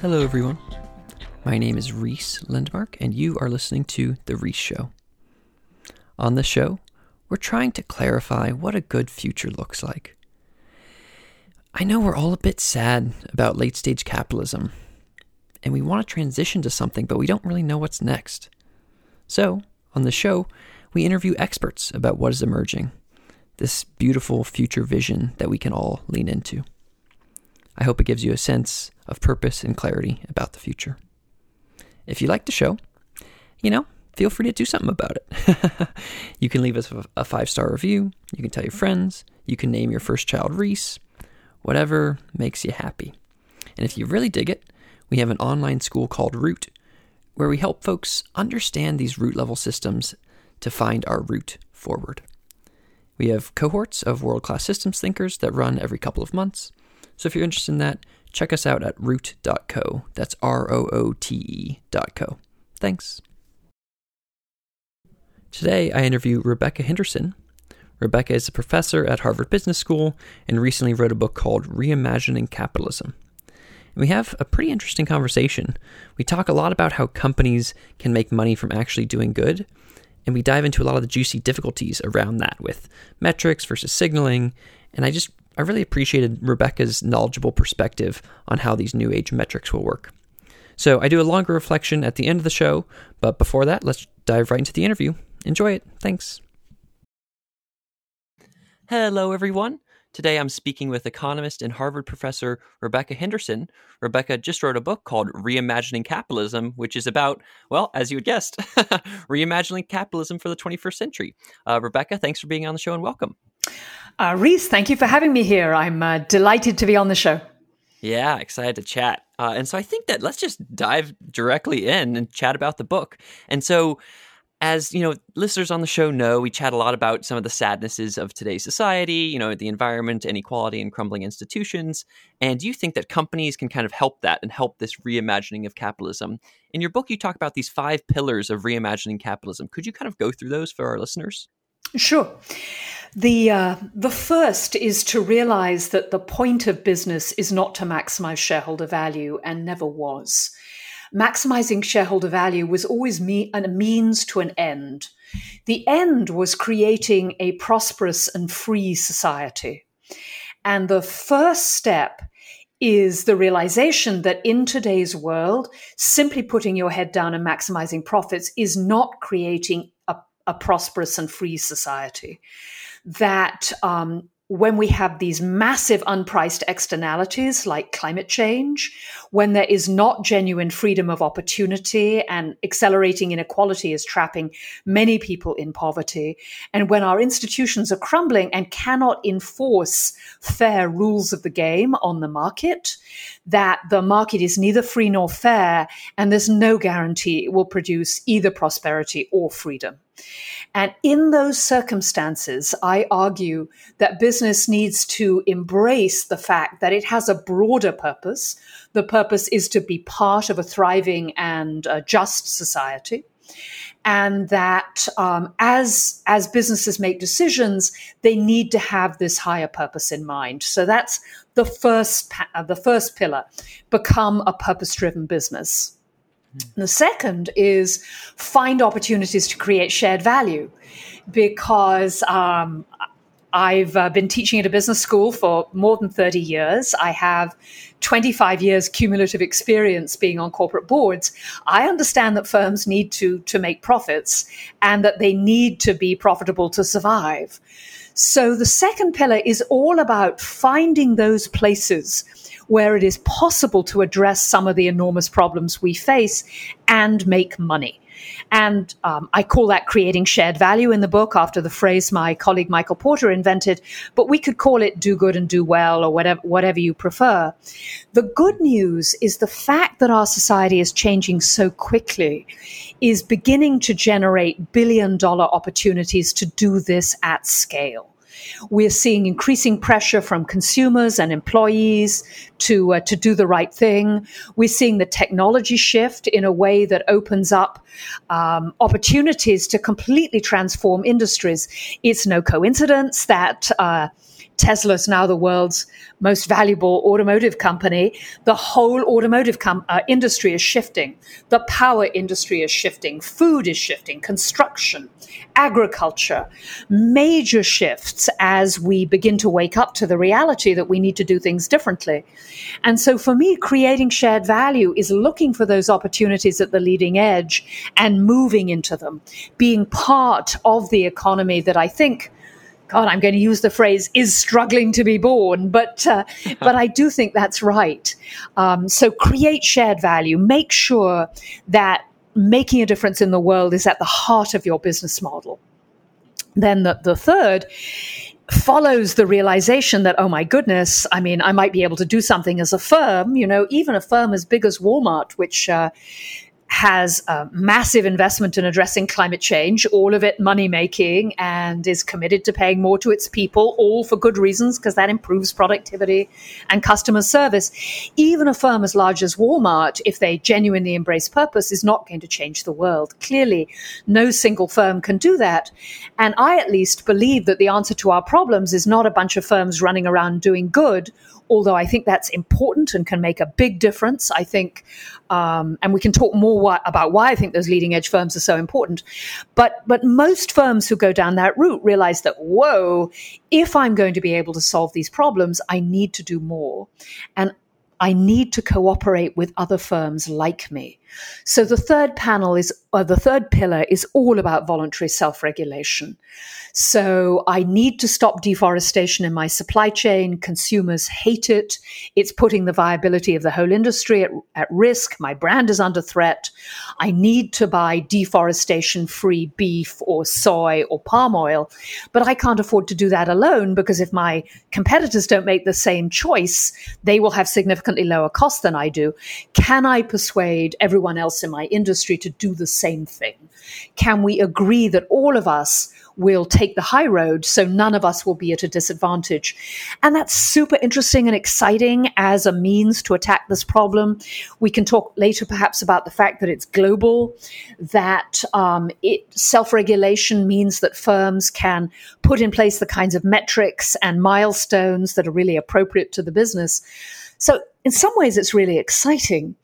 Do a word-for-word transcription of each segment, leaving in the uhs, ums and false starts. Hello everyone, my name is Rhys Lindmark and you are listening to The Rhys Show. On the show, we're trying to clarify what a good future looks like. I know we're all a bit sad about late-stage capitalism, and we want to transition to something, but we don't really know what's next. So, on the show, we interview experts about what is emerging, this beautiful future vision that we can all lean into. I hope it gives you a sense of purpose and clarity about the future. If you like the show, you know, feel free to do something about it. You can leave us a five-star review. You can tell your friends. You can name your first child Rhys. Whatever makes you happy. And if you really dig it, we have an online school called Root, where we help folks understand these root-level systems to find our route forward. We have cohorts of world-class systems thinkers that run every couple of months. So if you're interested in that, check us out at root dot co. That's R O O T E dot co. Thanks. Today, I interview Rebecca Henderson. Rebecca is a professor at Harvard Business School and recently wrote a book called Reimagining Capitalism. And we have a pretty interesting conversation. We talk a lot about how companies can make money from actually doing good, and we dive into a lot of the juicy difficulties around that with metrics versus signaling, and I just I really appreciated Rebecca's knowledgeable perspective on how these new age metrics will work. So I do a longer reflection at the end of the show, but before that, let's dive right into the interview. Enjoy it. Thanks. Hello, everyone. Today I'm speaking with economist and Harvard professor Rebecca Henderson. Rebecca just wrote a book called Reimagining Capitalism, which is about, well, as you had guessed, reimagining capitalism for the twenty-first century. Uh, Rebecca, thanks for being on the show and welcome. Uh, Rhys, thank you for having me here. I'm uh, delighted to be on the show. Yeah, excited to chat. Uh, and so I think that let's just dive directly in and chat about the book. And so, as you know, listeners on the show know, we chat a lot about some of the sadnesses of today's society, you know, the environment, inequality, and crumbling institutions. And do you think that companies can kind of help that and help this reimagining of capitalism? In your book, you talk about these five pillars of reimagining capitalism. Could you kind of go through those for our listeners? Sure. The uh, the first is to realize that the point of business is not to maximize shareholder value and never was. Maximizing shareholder value was always me- a means to an end. The end was creating a prosperous and free society. And the first step is the realization that in today's world, simply putting your head down and maximizing profits is not creating a a prosperous and free society, that um, when we have these massive unpriced externalities like climate change, when there is not genuine freedom of opportunity and accelerating inequality is trapping many people in poverty, and when our institutions are crumbling and cannot enforce fair rules of the game on the market, that the market is neither free nor fair, and there's no guarantee it will produce either prosperity or freedom. And in those circumstances, I argue that business needs to embrace the fact that it has a broader purpose. The purpose is to be part of a thriving and uh, just society. And that um, as, as businesses make decisions, they need to have this higher purpose in mind. So that's the first, pa- uh, the first pillar, become a purpose-driven business. The second is find opportunities to create shared value, because um, I've uh, been teaching at a business school for more than thirty years. I have twenty-five years cumulative experience being on corporate boards. I understand that firms need to, to make profits and that they need to be profitable to survive. So the second pillar is all about finding those places where it is possible to address some of the enormous problems we face and make money. And um, I call that creating shared value in the book, after the phrase my colleague Michael Porter invented, but we could call it do good and do well, or whatever, whatever you prefer. The good news is the fact that our society is changing so quickly is beginning to generate billion dollar opportunities to do this at scale. We're seeing increasing pressure from consumers and employees to uh, to do the right thing. We're seeing the technology shift in a way that opens up um, opportunities to completely transform industries. It's no coincidence that uh, Tesla's now the world's most valuable automotive company. The whole automotive com- uh, industry is shifting. The power industry is shifting. Food is shifting. Construction, agriculture, major shifts as we begin to wake up to the reality that we need to do things differently. And so for me, creating shared value is looking for those opportunities at the leading edge and moving into them, being part of the economy that I think God, I'm going to use the phrase, is struggling to be born. But uh, but I do think that's right. Um, so create shared value. Make sure that making a difference in the world is at the heart of your business model. Then the, the third follows the realization that, oh, my goodness, I mean, I might be able to do something as a firm, you know, even a firm as big as Walmart, which uh, has a massive investment in addressing climate change, all of it money-making, and is committed to paying more to its people, all for good reasons, because that improves productivity and customer service. Even a firm as large as Walmart, if they genuinely embrace purpose, is not going to change the world. Clearly, no single firm can do that. And I at least believe that the answer to our problems is not a bunch of firms running around doing good, although I think that's important and can make a big difference, I think, um, and we can talk more why, about why I think those leading edge firms are so important. But but most firms who go down that route realize that, whoa, if I'm going to be able to solve these problems, I need to do more. And I need to cooperate with other firms like me. So the third panel is, or the third pillar is all about voluntary self-regulation. So I need to stop deforestation in my supply chain. Consumers hate it. It's putting the viability of the whole industry at, at risk. My brand is under threat. I need to buy deforestation-free beef or soy or palm oil, but I can't afford to do that alone because if my competitors don't make the same choice, they will have significantly lower costs than I do. Can I persuade everyone Everyone else in my industry to do the same thing? Can we agree that all of us will take the high road so none of us will be at a disadvantage? And that's super interesting and exciting as a means to attack this problem. We can talk later perhaps about the fact that it's global, that um, it, self-regulation means that firms can put in place the kinds of metrics and milestones that are really appropriate to the business. So in some ways, it's really exciting.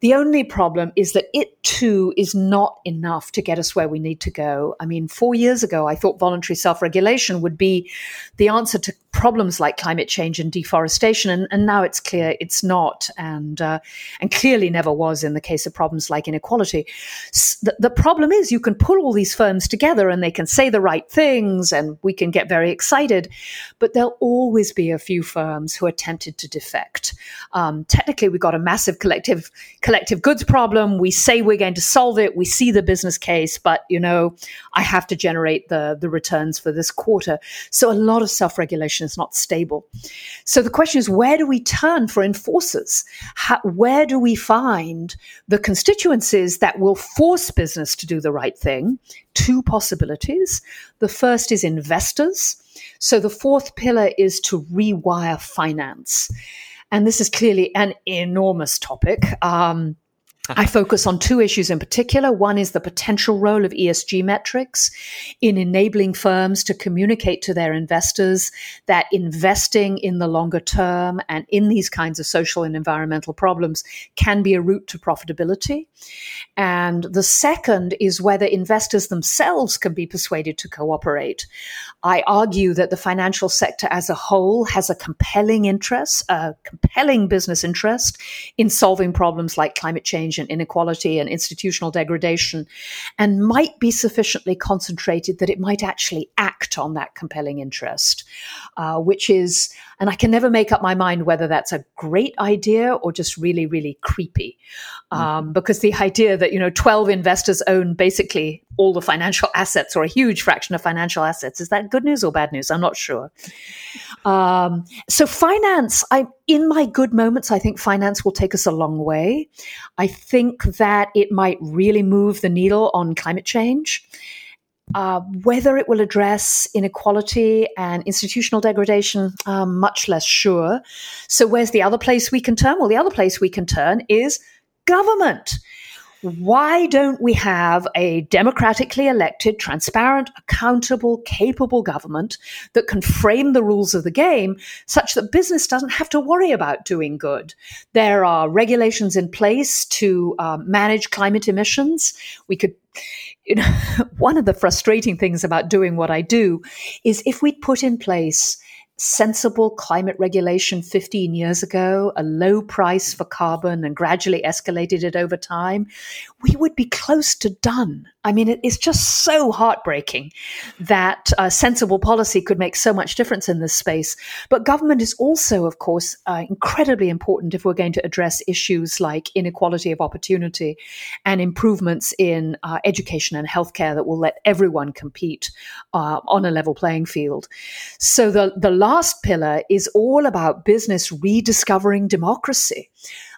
The only problem is that it, too, is not enough to get us where we need to go. I mean, four years ago, I thought voluntary self-regulation would be the answer to problems like climate change and deforestation, and, and now it's clear it's not, and uh, and clearly never was in the case of problems like inequality. S- the, the problem is you can pull all these firms together and they can say the right things and we can get very excited, but there'll always be a few firms who are tempted to defect. Um, technically, we've got a massive collective... collective goods problem. We say we're going to solve it. We see the business case, but, you know, I have to generate the, the returns for this quarter. So a lot of self-regulation is not stable. So the question is, where do we turn for enforcers? How, where do we find the constituencies that will force business to do the right thing? Two possibilities. The first is investors. So the fourth pillar is to rewire finance. And this is clearly an enormous topic. Um, I focus on two issues in particular. One is the potential role of E S G metrics in enabling firms to communicate to their investors that investing in the longer term and in these kinds of social and environmental problems can be a route to profitability. And the second is whether investors themselves can be persuaded to cooperate. I argue that the financial sector as a whole has a compelling interest, a compelling business interest in solving problems like climate change and inequality and institutional degradation, and might be sufficiently concentrated that it might actually act on that compelling interest, uh, which is, and I can never make up my mind whether that's a great idea or just really, really creepy, um, mm-hmm. because the idea that, you know, twelve investors own basically all the financial assets or a huge fraction of financial assets, is that good news or bad news? I'm not sure. Um, so finance, I, in my good moments, I think finance will take us a long way. I think that it might really move the needle on climate change. Uh, whether it will address inequality and institutional degradation, I'm much less sure. So where's the other place we can turn? Well, the other place we can turn is government. Why don't we have a democratically elected, transparent, accountable, capable government that can frame the rules of the game such that business doesn't have to worry about doing good? There are regulations in place to uh, manage climate emissions. We could, you know, one of the frustrating things about doing what I do is if we put in place sensible climate regulation fifteen years ago, a low price for carbon and gradually escalated it over time, we would be close to done. I mean, it, it's just so heartbreaking that uh, sensible policy could make so much difference in this space. But government is also, of course, uh, incredibly important if we're going to address issues like inequality of opportunity and improvements in uh, education and healthcare that will let everyone compete uh, on a level playing field. So the, the last pillar is all about business rediscovering democracy.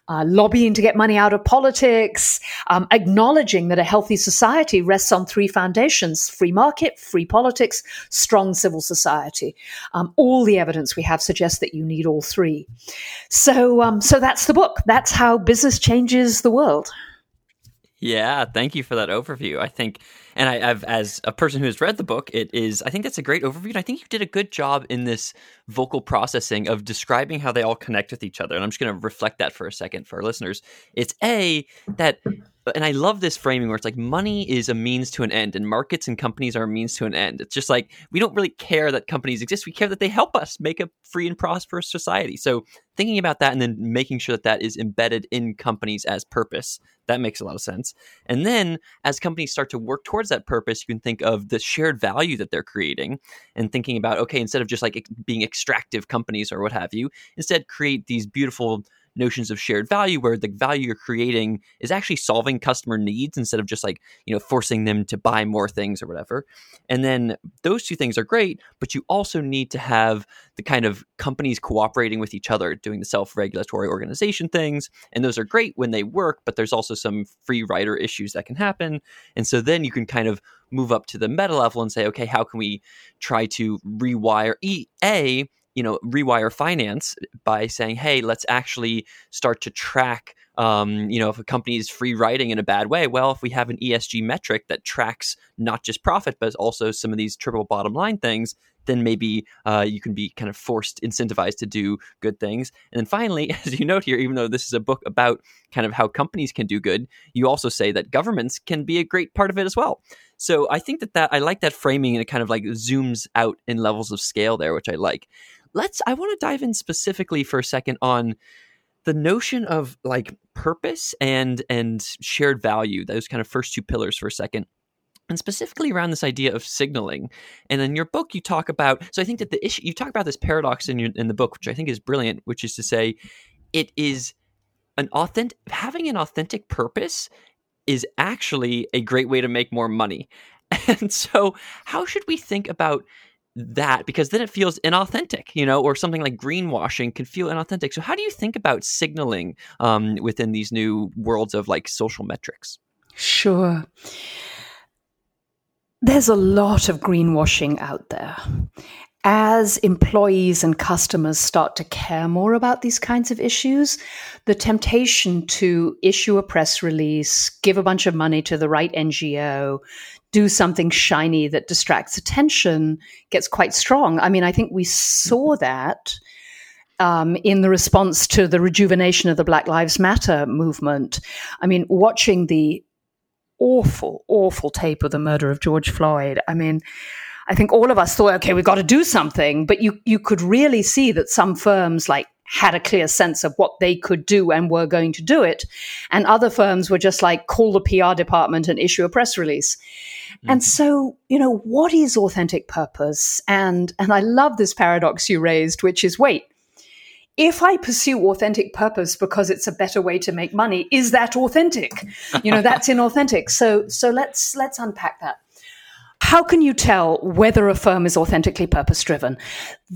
Uh, lobbying to get money out of politics, um, acknowledging that a healthy society rests on three foundations: free market, free politics, strong civil society. Um, all the evidence we have suggests that you need all three. So, um, so that's the book. That's how business changes the world. Yeah, thank you for that overview. I think, and I, I've, as a person who has read the book, it is, I think that's a great overview. And I think you did a good job in this vocal processing of describing how they all connect with each other. And I'm just going to reflect that for a second for our listeners. It's A, that, and I love this framing where it's like money is a means to an end and markets and companies are a means to an end. It's just like, we don't really care that companies exist. We care that they help us make a free and prosperous society. So thinking about that and then making sure that that is embedded in companies as purpose. That makes a lot of sense. And then as companies start to work towards that purpose, you can think of the shared value that they're creating and thinking about, okay, instead of just like being extractive companies or what have you, instead create these beautiful notions of shared value where the value you're creating is actually solving customer needs instead of just like, you know, forcing them to buy more things or whatever. And then those two things are great, but you also need to have the kind of companies cooperating with each other, doing the self-regulatory organization things. And those are great when they work, but there's also some free rider issues that can happen. And so then you can kind of move up to the meta level and say, okay, how can we try to rewire E A? You know, rewire finance by saying, hey, let's actually start to track, um, you know, if a company is free riding in a bad way, well, if we have an E S G metric that tracks not just profit, but also some of these triple bottom line things, then maybe uh, you can be kind of forced, incentivized to do good things. And then finally, as you note here, even though this is a book about kind of how companies can do good, you also say that governments can be a great part of it as well. So I think that, that I like that framing, and it kind of like zooms out in levels of scale there, which I like. Let's, I want to dive in specifically for a second on the notion of like purpose and and shared value, those kind of first two pillars for a second, and specifically around this idea of signaling. And in your book, you talk about, so I think that the issue, you talk about this paradox in your in the book, which I think is brilliant, which is to say it is an authentic, having an authentic purpose is actually a great way to make more money. And so how should we think about that, because then it feels inauthentic, you know, or something like greenwashing can feel inauthentic. So how do you think about signaling um, within these new worlds of like social metrics? Sure. There's a lot of greenwashing out there. As employees and customers start to care more about these kinds of issues, the temptation to issue a press release, give a bunch of money to the right N G O, do something shiny that distracts attention gets quite strong. I mean, I think we saw that Um, in the response to the rejuvenation of the Black Lives Matter movement. I mean, watching the awful, awful tape of the murder of George Floyd, I mean, I think all of us thought, okay, we've got to do something. But you you could really see that some firms like had a clear sense of what they could do and were going to do it. And other firms were just like, call the P R department and issue a press release. Mm-hmm. And so, you know, what is authentic purpose? And and I love this paradox you raised, which is, wait, if I pursue authentic purpose because it's a better way to make money, is that authentic? You know, that's inauthentic. So so let's let's unpack that. How can you tell whether a firm is authentically purpose-driven?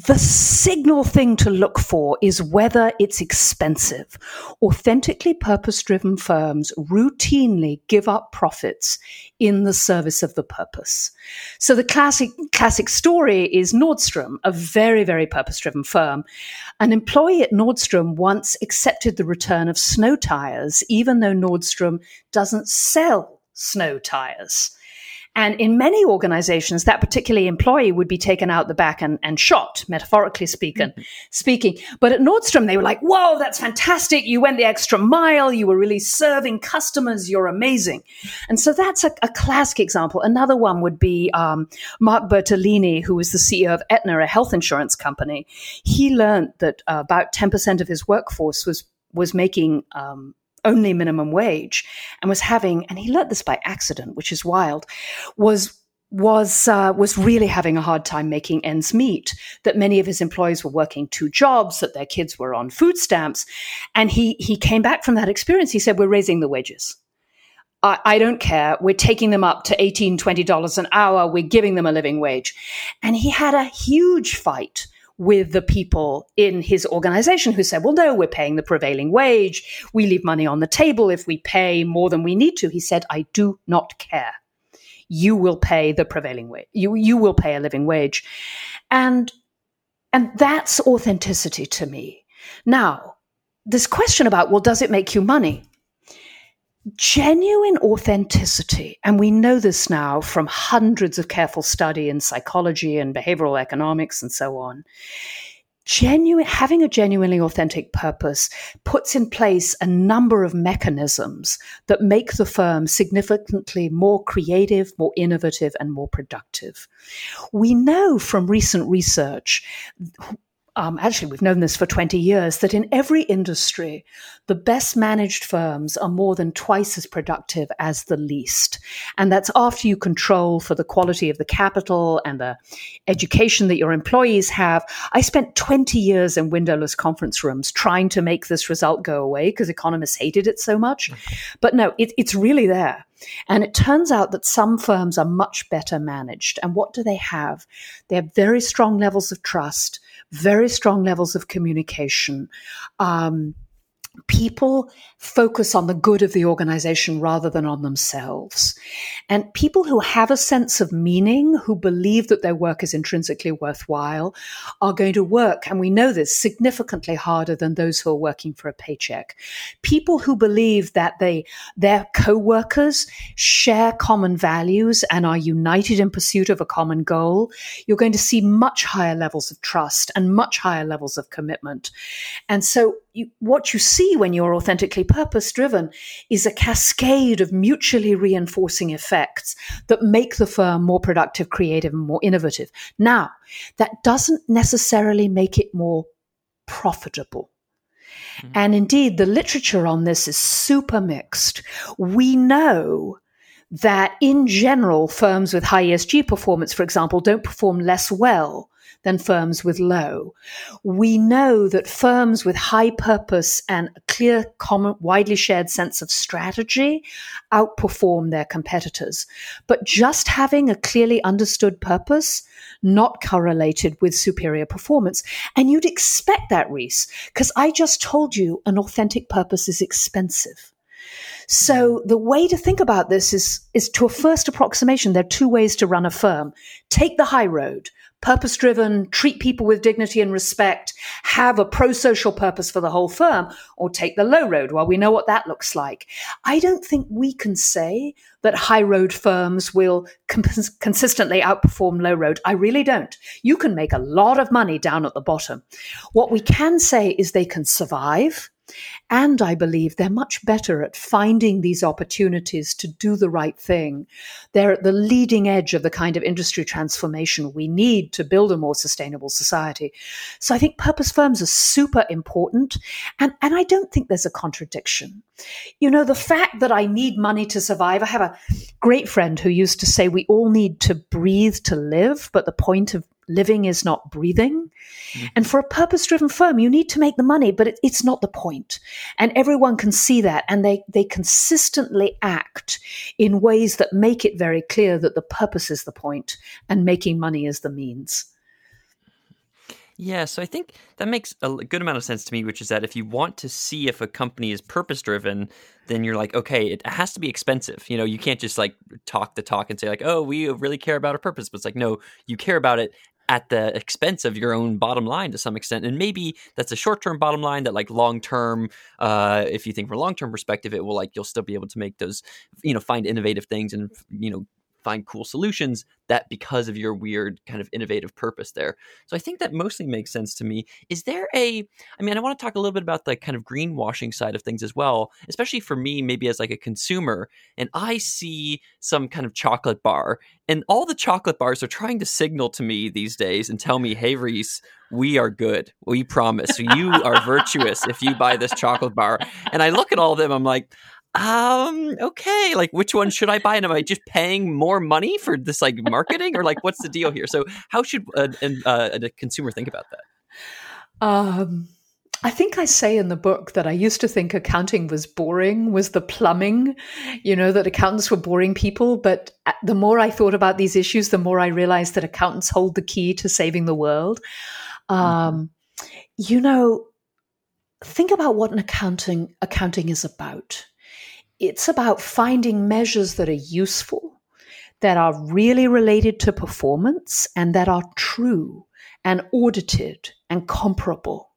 The signal thing to look for is whether it's expensive. Authentically purpose-driven firms routinely give up profits in the service of the purpose. So the classic classic story is Nordstrom, a very, very purpose-driven firm. An employee at Nordstrom once accepted the return of snow tires, even though Nordstrom doesn't sell snow tires. And in many organizations, that particular employee would be taken out the back and, and shot, metaphorically speaking, mm-hmm. speaking. But at Nordstrom, they were like, whoa, that's fantastic. You went the extra mile. You were really serving customers. You're amazing. And so that's a, a classic example. Another one would be um, Mark Bertolini, who was the C E O of Aetna, a health insurance company. He learned that uh, about ten percent of his workforce was was making um only minimum wage, and was having, and he learned this by accident, which is wild, was was uh, was really having a hard time making ends meet, that many of his employees were working two jobs, that their kids were on food stamps. And he he came back from that experience. He said, we're raising the wages. I, I don't care. We're taking them up to eighteen dollars, twenty dollars an hour. We're giving them a living wage. And he had a huge fight with the people in his organization who said, well, no, we're paying the prevailing wage. We leave money on the table if we pay more than we need to. He said, I do not care. You will pay the prevailing wage. You, you will pay a living wage. And, and that's authenticity to me. Now, this question about, well, does it make you money? Genuine authenticity, and we know this now from hundreds of careful study in psychology and behavioral economics and so on, genuine, having a genuinely authentic purpose puts in place a number of mechanisms that make the firm significantly more creative, more innovative, and more productive. We know from recent research, Um, actually, we've known this for twenty years, that in every industry, the best managed firms are more than twice as productive as the least. And that's after you control for the quality of the capital and the education that your employees have. I spent twenty years in windowless conference rooms trying to make this result go away because economists hated it so much. Okay. But no, it, it's really there. And it turns out that some firms are much better managed. And what do they have? They have very strong levels of trust, very strong levels of communication. Um, people focus on the good of the organization rather than on themselves. And people who have a sense of meaning, who believe that their work is intrinsically worthwhile, are going to work, and we know this, significantly harder than those who are working for a paycheck. People who believe that they, their co-workers share common values and are united in pursuit of a common goal, you're going to see much higher levels of trust and much higher levels of commitment. And so you, what you see when you're authentically purpose-driven is a cascade of mutually reinforcing effects that make the firm more productive, creative, and more innovative. Now, that doesn't necessarily make it more profitable. Mm-hmm. And indeed, the literature on this is super mixed. We know that in general, firms with high E S G performance, for example, don't perform less well than firms with low. We know that firms with high purpose and a clear, common, widely shared sense of strategy outperform their competitors. But just having a clearly understood purpose, not correlated with superior performance. And you'd expect that, Rhys, because I just told you an authentic purpose is expensive. So the way to think about this is, is to a first approximation, there are two ways to run a firm. Take the high road. Purpose-driven, treat people with dignity and respect, have a pro-social purpose for the whole firm, or take the low road. Well, we know what that looks like. I don't think we can say that high road firms will cons- consistently outperform low road. I really don't. You can make a lot of money down at the bottom. What we can say is they can survive. And I believe they're much better at finding these opportunities to do the right thing. They're at the leading edge of the kind of industry transformation we need to build a more sustainable society. So I think purpose firms are super important. And, and I don't think there's a contradiction. You know, the fact that I need money to survive, I have a great friend who used to say we all need to breathe to live, but the point of living is not breathing. Mm-hmm. And for a purpose-driven firm, you need to make the money, but it, it's not the point. And everyone can see that. And they, they consistently act in ways that make it very clear that the purpose is the point and making money is the means. Yeah, so I think that makes a good amount of sense to me, which is that if you want to see if a company is purpose-driven, then you're like, okay, it has to be expensive. You know, you can't just like talk the talk and say like, oh, we really care about our purpose. But it's like, no, you care about it at the expense of your own bottom line to some extent. And maybe that's a short-term bottom line that like long-term, uh, if you think from a long-term perspective, it will like, you'll still be able to make those, you know, find innovative things and, you know, find cool solutions that because of your weird kind of innovative purpose there. So I think that mostly makes sense to me. Is there a, I mean, I want to talk a little bit about the kind of greenwashing side of things as well, especially for me, maybe as like a consumer, and I see some kind of chocolate bar and all the chocolate bars are trying to signal to me these days and tell me, hey, Rhys, we are good. We promise. You are virtuous if you buy this chocolate bar. And I look at all of them, I'm like, um, okay, like which one should I buy? And am I just paying more money for this like marketing or like what's the deal here? So how should a, a, a consumer think about that? Um, I think I say in the book that I used to think accounting was boring, was the plumbing, you know, that accountants were boring people. But the more I thought about these issues, the more I realized that accountants hold the key to saving the world. Um, mm-hmm. You know, think about what an accounting accounting is about. It's about finding measures that are useful, that are really related to performance, and that are true and audited and comparable.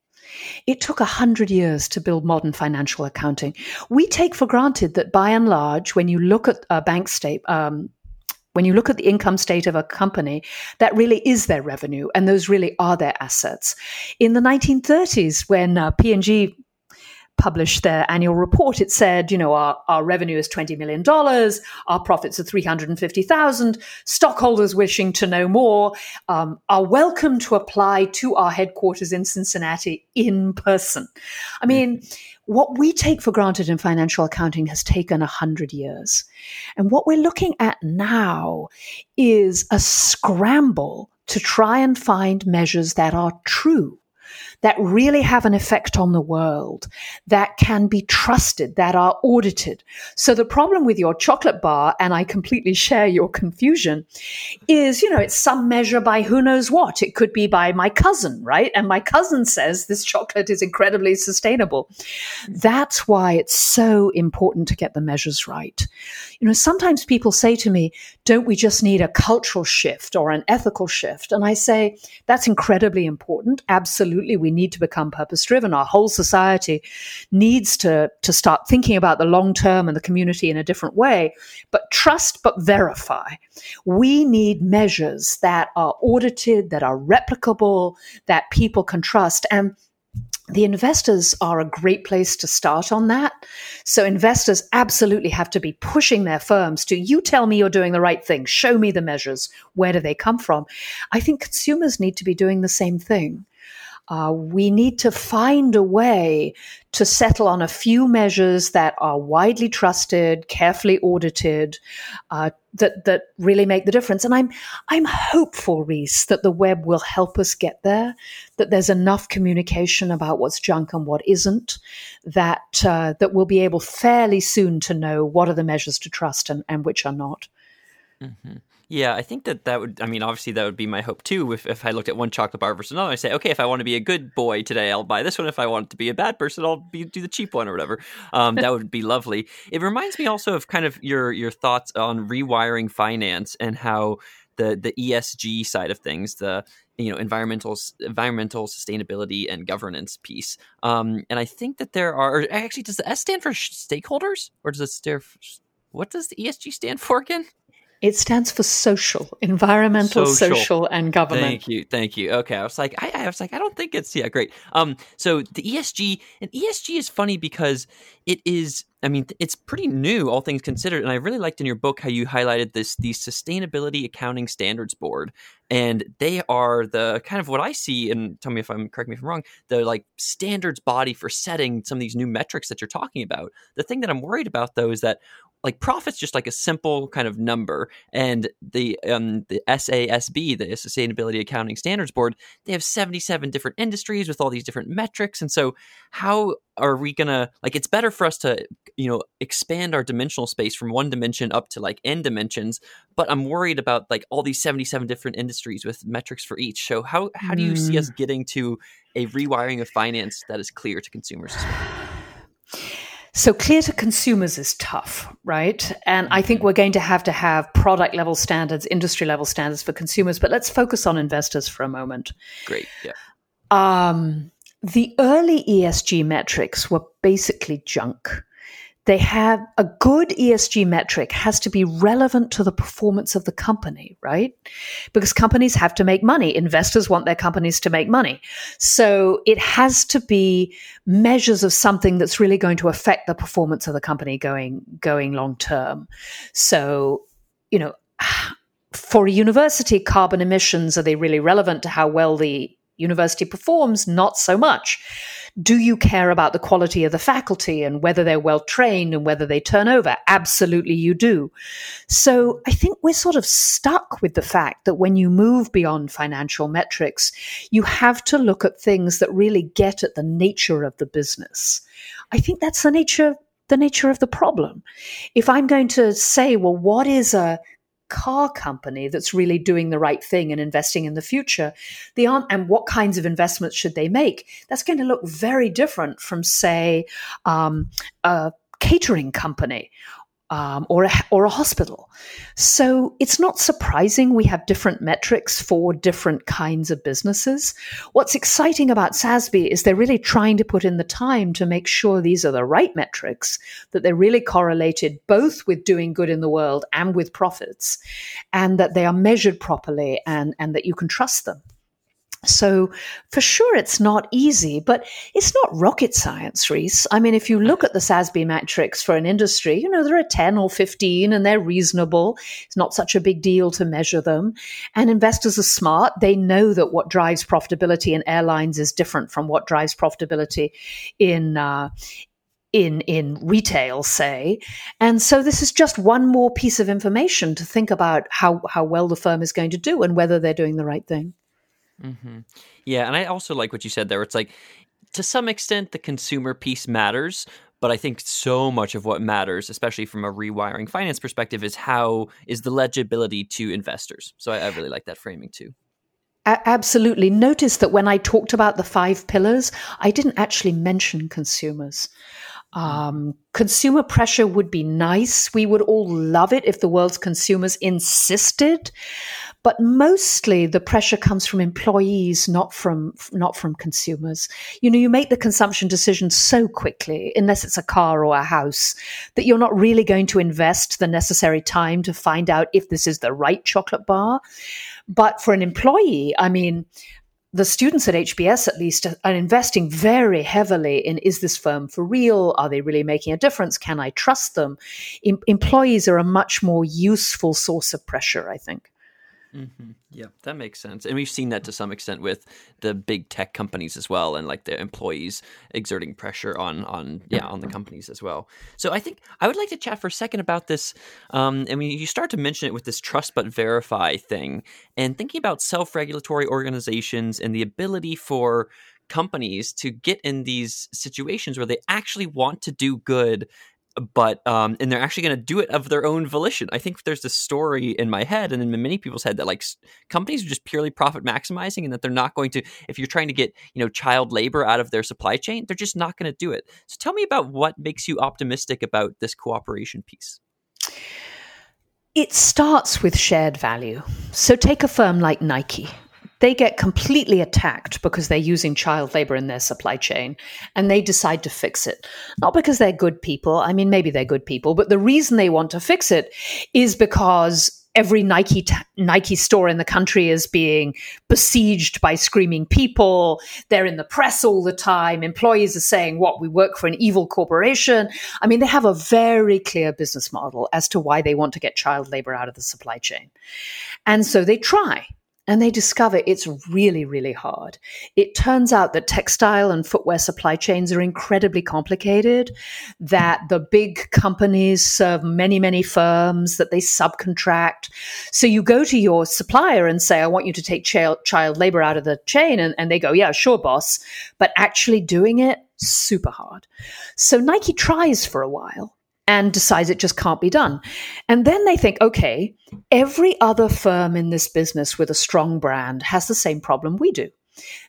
It took a hundred years to build modern financial accounting. We take for granted that by and large, when you look at a bank statement, um, when you look at the income state of a company, that really is their revenue, and those really are their assets. In the nineteen thirties, when uh, P and G published their annual report, it said, you know, our, our revenue is twenty million dollars, our profits are three hundred fifty thousand dollars, stockholders wishing to know more um, are welcome to apply to our headquarters in Cincinnati in person. I mean, what we take for granted in financial accounting has taken one hundred years. And what we're looking at now is a scramble to try and find measures that are true, that really have an effect on the world, that can be trusted, that are audited. So the problem with your chocolate bar, and I completely share your confusion, is, you know, it's some measure by who knows what. It could be by my cousin, right? And my cousin says this chocolate is incredibly sustainable. That's why it's so important to get the measures right. You know, sometimes people say to me, don't we just need a cultural shift or an ethical shift? And I say, that's incredibly important. Absolutely. We We need to become purpose-driven. Our whole society needs to, to start thinking about the long-term and the community in a different way. But trust, but verify. We need measures that are audited, that are replicable, that people can trust. And the investors are a great place to start on that. So investors absolutely have to be pushing their firms to, you tell me you're doing the right thing. Show me the measures. Where do they come from? I think consumers need to be doing the same thing. Uh, we need to find a way to settle on a few measures that are widely trusted, carefully audited, uh, that that really make the difference. And I'm I'm hopeful, Rhys, that the web will help us get there, that there's enough communication about what's junk and what isn't, that uh, that we'll be able fairly soon to know what are the measures to trust and, and which are not. Mm-hmm. Yeah, I think that that would, I mean, obviously that would be my hope too. If if I looked at one chocolate bar versus another, I say, okay, if I want to be a good boy today, I'll buy this one. If I want to be a bad person, I'll be, do the cheap one or whatever. Um, that would be lovely. It reminds me also of kind of your your thoughts on rewiring finance and how the the E S G side of things, the you know, environmental, environmental sustainability and governance piece. Um, and I think that there are, or actually, does the S stand for stakeholders, or does it stand for, what does the E S G stand for again? It stands for social, environmental, social, social and government. Thank you. Thank you. Okay. I was like, I, I was like, I don't think it's, yeah, great. Um, so the E S G, and E S G is funny because it is, I mean, it's pretty new, all things considered. And I really liked in your book how you highlighted this, the Sustainability Accounting Standards Board. And they are the kind of what I see, and tell me if I'm, correct me if I'm wrong, the like standards body for setting some of these new metrics that you're talking about. The thing that I'm worried about though is that like profits just like a simple kind of number. And the um, the S A S B, the Sustainability Accounting Standards Board, they have seventy-seven different industries with all these different metrics. And so how are we going to, like, it's better for us to, you know, expand our dimensional space from one dimension up to like n dimensions. But I'm worried about like all these seventy-seven different industries with metrics for each. So how, how do you mm. see us getting to a rewiring of finance that is clear to consumers as well? So clear to consumers is tough, right? And I think we're going to have to have product level standards, industry level standards for consumers, but let's focus on investors for a moment. Great, yeah. Um, the early E S G metrics were basically junk. They have a good E S G metric has to be relevant to the performance of the company, right? Because companies have to make money. Investors want their companies to make money. So it has to be measures of something that's really going to affect the performance of the company going, going long term. So, you know, for a university, carbon emissions, are they really relevant to how well the university performs? Not so much. Do you care about the quality of the faculty and whether they're well trained and whether they turn over? Absolutely, you do. So I think we're sort of stuck with the fact that when you move beyond financial metrics, you have to look at things that really get at the nature of the business. I think that's the nature, the nature of the problem. If I'm going to say, well, what is a car company that's really doing the right thing and investing in the future, they aren't, and what kinds of investments should they make? That's going to look very different from, say, um, a catering company um, or a, or a hospital. So it's not surprising we have different metrics for different kinds of businesses. What's exciting about S A S B is they're really trying to put in the time to make sure these are the right metrics, that they're really correlated both with doing good in the world and with profits, and that they are measured properly and, and that you can trust them. So for sure, it's not easy, but it's not rocket science, Rhys. I mean, if you look at the S A S B metrics for an industry, you know, there are ten or fifteen and they're reasonable. It's not such a big deal to measure them. And investors are smart. They know that what drives profitability in airlines is different from what drives profitability in uh in in retail, say. And so this is just one more piece of information to think about how, how well the firm is going to do and whether they're doing the right thing. Mm-hmm. Yeah. And I also like what you said there. It's like, to some extent, the consumer piece matters, but I think so much of what matters, especially from a rewiring finance perspective, is how is the legibility to investors. So I, I really like that framing too. Absolutely. Notice that when I talked about the five pillars, I didn't actually mention consumers. Um, consumer pressure would be nice. We would all love it if the world's consumers insisted. But mostly the pressure comes from employees, not from not from consumers. You know, you make the consumption decision so quickly, unless it's a car or a house, that you're not really going to invest the necessary time to find out if this is the right chocolate bar. But for an employee, I mean, the students at H B S, at least, are investing very heavily in, is this firm for real? Are they really making a difference? Can I trust them? Em- employees are a much more useful source of pressure, I think. Mm-hmm. Yeah, that makes sense. And we've seen that to some extent with the big tech companies as well, and like their employees exerting pressure on on yeah on the companies as well. So I think I would like to chat for a second about this. Um, I mean, you start to mention it with this trust but verify thing, and thinking about self-regulatory organizations and the ability for companies to get in these situations where they actually want to do good. But um, and they're actually going to do it of their own volition. I think there's this story in my head and in many people's head that like companies are just purely profit maximizing, and that they're not going to, if you're trying to get, you know, child labor out of their supply chain, they're just not going to do it. So tell me about what makes you optimistic about this cooperation piece. It starts with shared value. So take a firm like Nike. They get completely attacked because they're using child labor in their supply chain, and they decide to fix it. Not because they're good people. I mean, maybe they're good people, but the reason they want to fix it is because every Nike t- Nike store in the country is being besieged by screaming people. They're in the press all the time. Employees are saying, what, we work for an evil corporation. I mean, they have a very clear business model as to why they want to get child labor out of the supply chain. And so they try. and they discover it's really, really hard. It turns out that textile and footwear supply chains are incredibly complicated, that the big companies serve many, many firms, that they subcontract. So you go to your supplier and say, I want you to take child, child labor out of the chain. And, and they go, yeah, sure, boss. But actually doing it, super hard. So Nike tries for a while and decides it just can't be done. And then they think, okay, every other firm in this business with a strong brand has the same problem we do.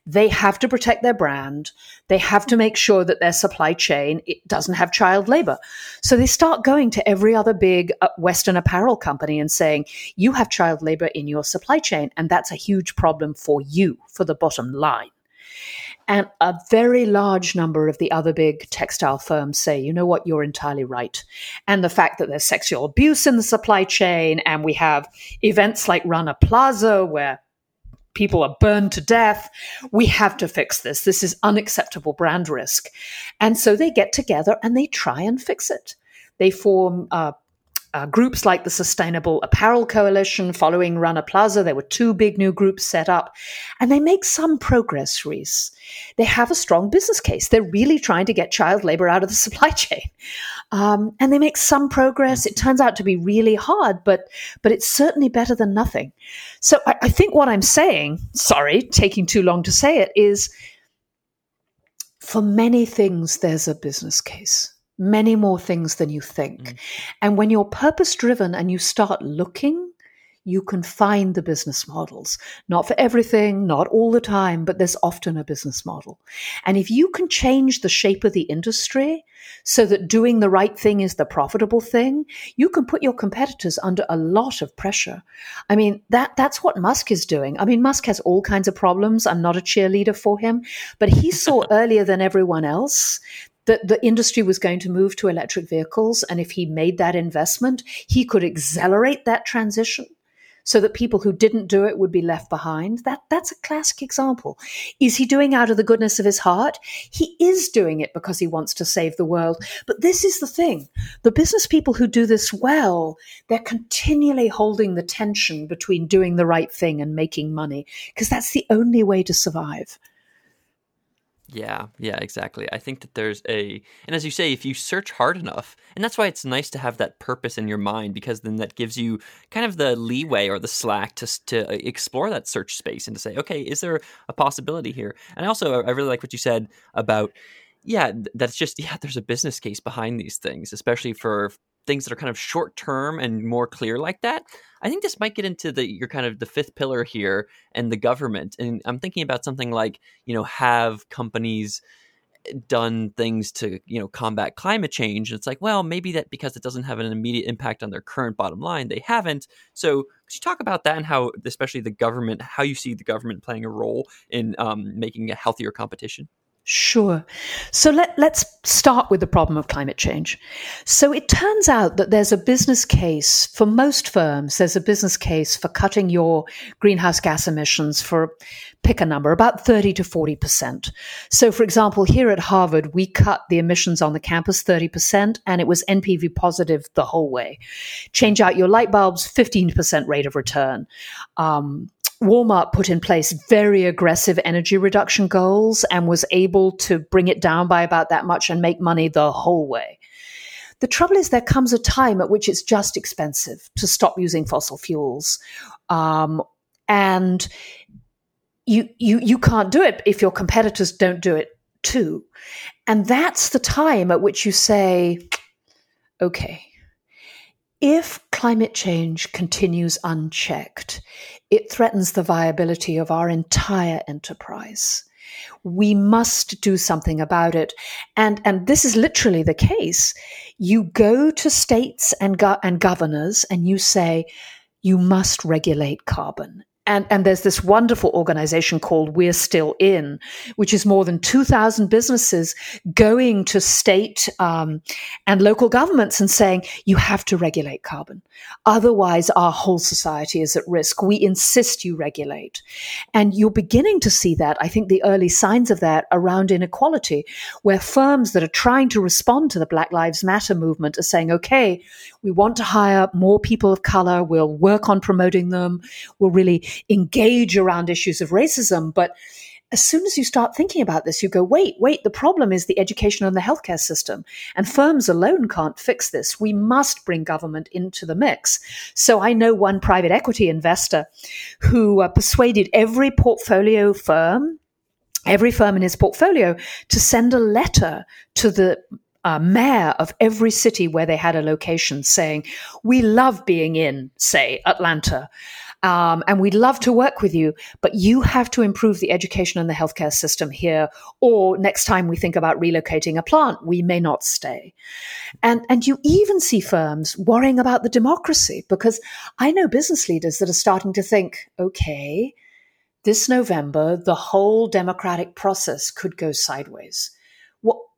They have to protect their brand. They have to make sure that their supply chain it doesn't have child labor. So they start going to every other big Western apparel company and saying, you have child labor in your supply chain, and that's a huge problem for you, for the bottom line. And a very large number of the other big textile firms say, you know what, you're entirely right. And the fact that there's sexual abuse in the supply chain, and we have events like Rana Plaza where people are burned to death, we have to fix this. This is unacceptable brand risk. And so they get together and they try and fix it. They form uh, Uh, groups like the Sustainable Apparel Coalition following Rana Plaza. There were two big new groups set up, and they make some progress, Rhys. They have a strong business case. They're really trying to get child labor out of the supply chain. Um, and they make some progress. It turns out to be really hard, but but it's certainly better than nothing. So I, I think what I'm saying, sorry, taking too long to say it, is for many things, there's a business case. Many more things than you think. Mm. And when you're purpose-driven and you start looking, you can find the business models. Not for everything, not all the time, but there's often a business model. And if you can change the shape of the industry so that doing the right thing is the profitable thing, you can put your competitors under a lot of pressure. I mean, that that's what Musk is doing. I mean, Musk has all kinds of problems. I'm not a cheerleader for him, but he saw earlier than everyone else that the industry was going to move to electric vehicles. And if he made that investment, he could accelerate that transition so that people who didn't do it would be left behind. That, that's a classic example. Is he doing out of the goodness of his heart? He is doing it because he wants to save the world. But this is the thing. The business people who do this well, they're continually holding the tension between doing the right thing and making money, because that's the only way to survive. Yeah, yeah, exactly. I think that there's a, and as you say, if you search hard enough, and that's why it's nice to have that purpose in your mind, because then that gives you kind of the leeway or the slack to to explore that search space and to say, okay, is there a possibility here? And also, I really like what you said about, yeah, that's just, yeah, there's a business case behind these things, especially for things that are kind of short term and more clear like that. I think this might get into the your kind of the fifth pillar here and the government. And I'm thinking about something like, you know, have companies done things to, you know, combat climate change? And it's like, well, maybe that because it doesn't have an immediate impact on their current bottom line, they haven't. So could you talk about that and how, especially the government, how you see the government playing a role in um, making a healthier competition? Sure. So let, let's start with the problem of climate change. So it turns out that there's a business case for most firms. There's a business case for cutting your greenhouse gas emissions for, pick a number, about thirty to forty percent. So for example, here at Harvard, we cut the emissions on the campus thirty percent, and it was N P V positive the whole way. Change out your light bulbs, fifteen percent rate of return. Um, Walmart put in place very aggressive energy reduction goals and was able to bring it down by about that much and make money the whole way. The trouble is there comes a time at which it's just expensive to stop using fossil fuels. Um, and you, you, you can't do it if your competitors don't do it too. And that's the time at which you say, okay, if climate change continues unchecked, it threatens the viability of our entire enterprise. We must do something about it. And, and this is literally the case. You go to states and, go- and governors and you say, you must regulate carbon. And, and there's this wonderful organization called We're Still In, which is more than two thousand businesses going to state um, and local governments and saying, you have to regulate carbon. Otherwise, our whole society is at risk. We insist you regulate. And you're beginning to see that, I think, the early signs of that around inequality, where firms that are trying to respond to the Black Lives Matter movement are saying, okay, we want to hire more people of color. We'll work on promoting them. We'll really engage around issues of racism. But as soon as you start thinking about this, you go, wait, wait, the problem is the education and the healthcare system, and firms alone can't fix this. We must bring government into the mix. So I know one private equity investor who uh, persuaded every portfolio firm, every firm in his portfolio, to send a letter to the Uh, mayor of every city where they had a location saying, we love being in, say, Atlanta, um, and we'd love to work with you, but you have to improve the education and the healthcare system here, or next time we think about relocating a plant, we may not stay. And, and you even see firms worrying about the democracy, because I know business leaders that are starting to think, okay, this November, the whole democratic process could go sideways.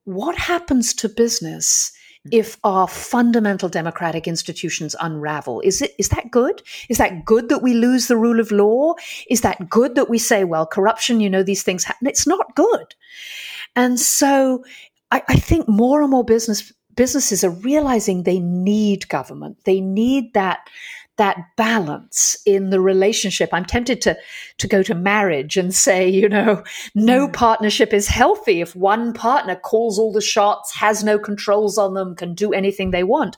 What happens to business if our fundamental democratic institutions unravel? Is it, is that good? Is that good that we lose the rule of law? Is that good that we say, well, corruption, you know, these things happen? It's not good. And so I, I think more and more business businesses are realizing they need government. They need that that balance in the relationship. I'm tempted to, to go to marriage and say, you know, no mm. partnership is healthy if one partner calls all the shots, has no controls on them, can do anything they want.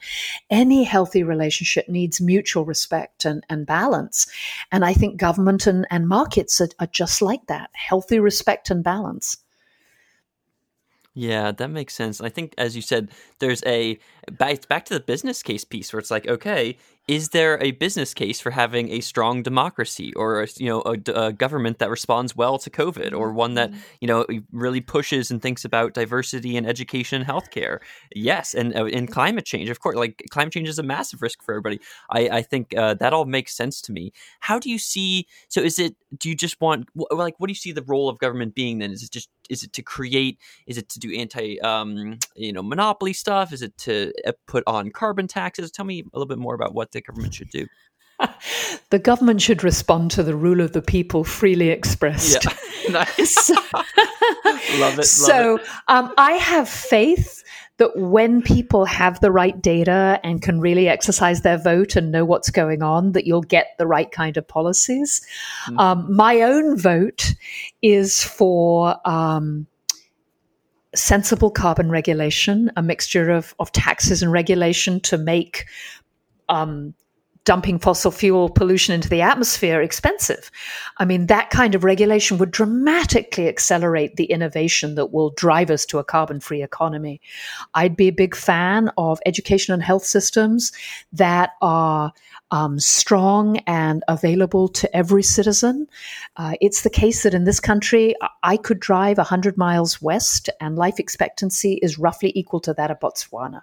Any healthy relationship needs mutual respect and, and balance. And I think government and, and markets are, are just like that, healthy respect and balance. Yeah, that makes sense. I think, as you said, there's a back, back to the business case piece where it's like, okay, is there a business case for having a strong democracy, or a, you know, a, a government that responds well to COVID, or one that, you know, really pushes and thinks about diversity and education and healthcare? Yes, and and climate change, of course. Like, climate change is a massive risk for everybody. I I think uh, that all makes sense to me. How do you see? So, is it? Do you just want like what do you see the role of government being then? Is it just is it to create? Is it to do anti um, you know monopoly stuff? Is it to put on carbon taxes? Tell me a little bit more about what the government should do. The government should respond to the rule of the people freely expressed. Yeah. Nice. So, love it. So love it. Um, I have faith that when people have the right data and can really exercise their vote and know what's going on, that you'll get the right kind of policies. Mm-hmm. Um, my own vote is for um, sensible carbon regulation, a mixture of, of taxes and regulation to make Um, dumping fossil fuel pollution into the atmosphere expensive. I mean, that kind of regulation would dramatically accelerate the innovation that will drive us to a carbon-free economy. I'd be a big fan of education and health systems that are um, strong and available to every citizen. Uh, it's the case that in this country, I could drive one hundred miles west and life expectancy is roughly equal to that of Botswana.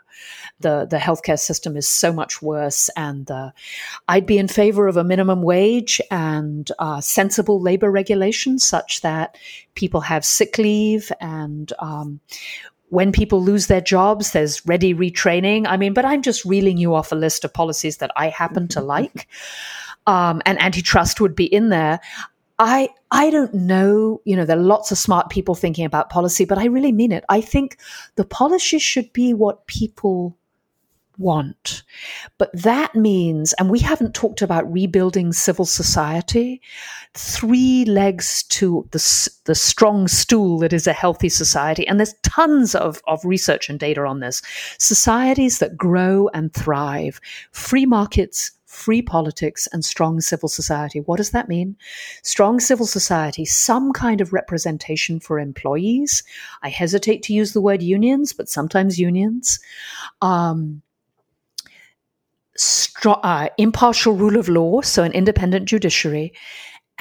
The, the healthcare system is so much worse, and the I'd be in favor of a minimum wage and uh, sensible labor regulations such that people have sick leave, and um, when people lose their jobs, there's ready retraining. I mean, but I'm just reeling you off a list of policies that I happen to like, um, and antitrust would be in there. I I don't know, you know, there are lots of smart people thinking about policy, but I really mean it. I think the policy should be what people want. But that means, and we haven't talked about rebuilding civil society, three legs to the, the strong stool that is a healthy society. And there's tons of, of research and data on this. Societies that grow and thrive, free markets, free politics, and strong civil society. What does that mean? Strong civil society, some kind of representation for employees. I hesitate to use the word unions, but sometimes unions. Um, Strong, uh, impartial rule of law, so an independent judiciary,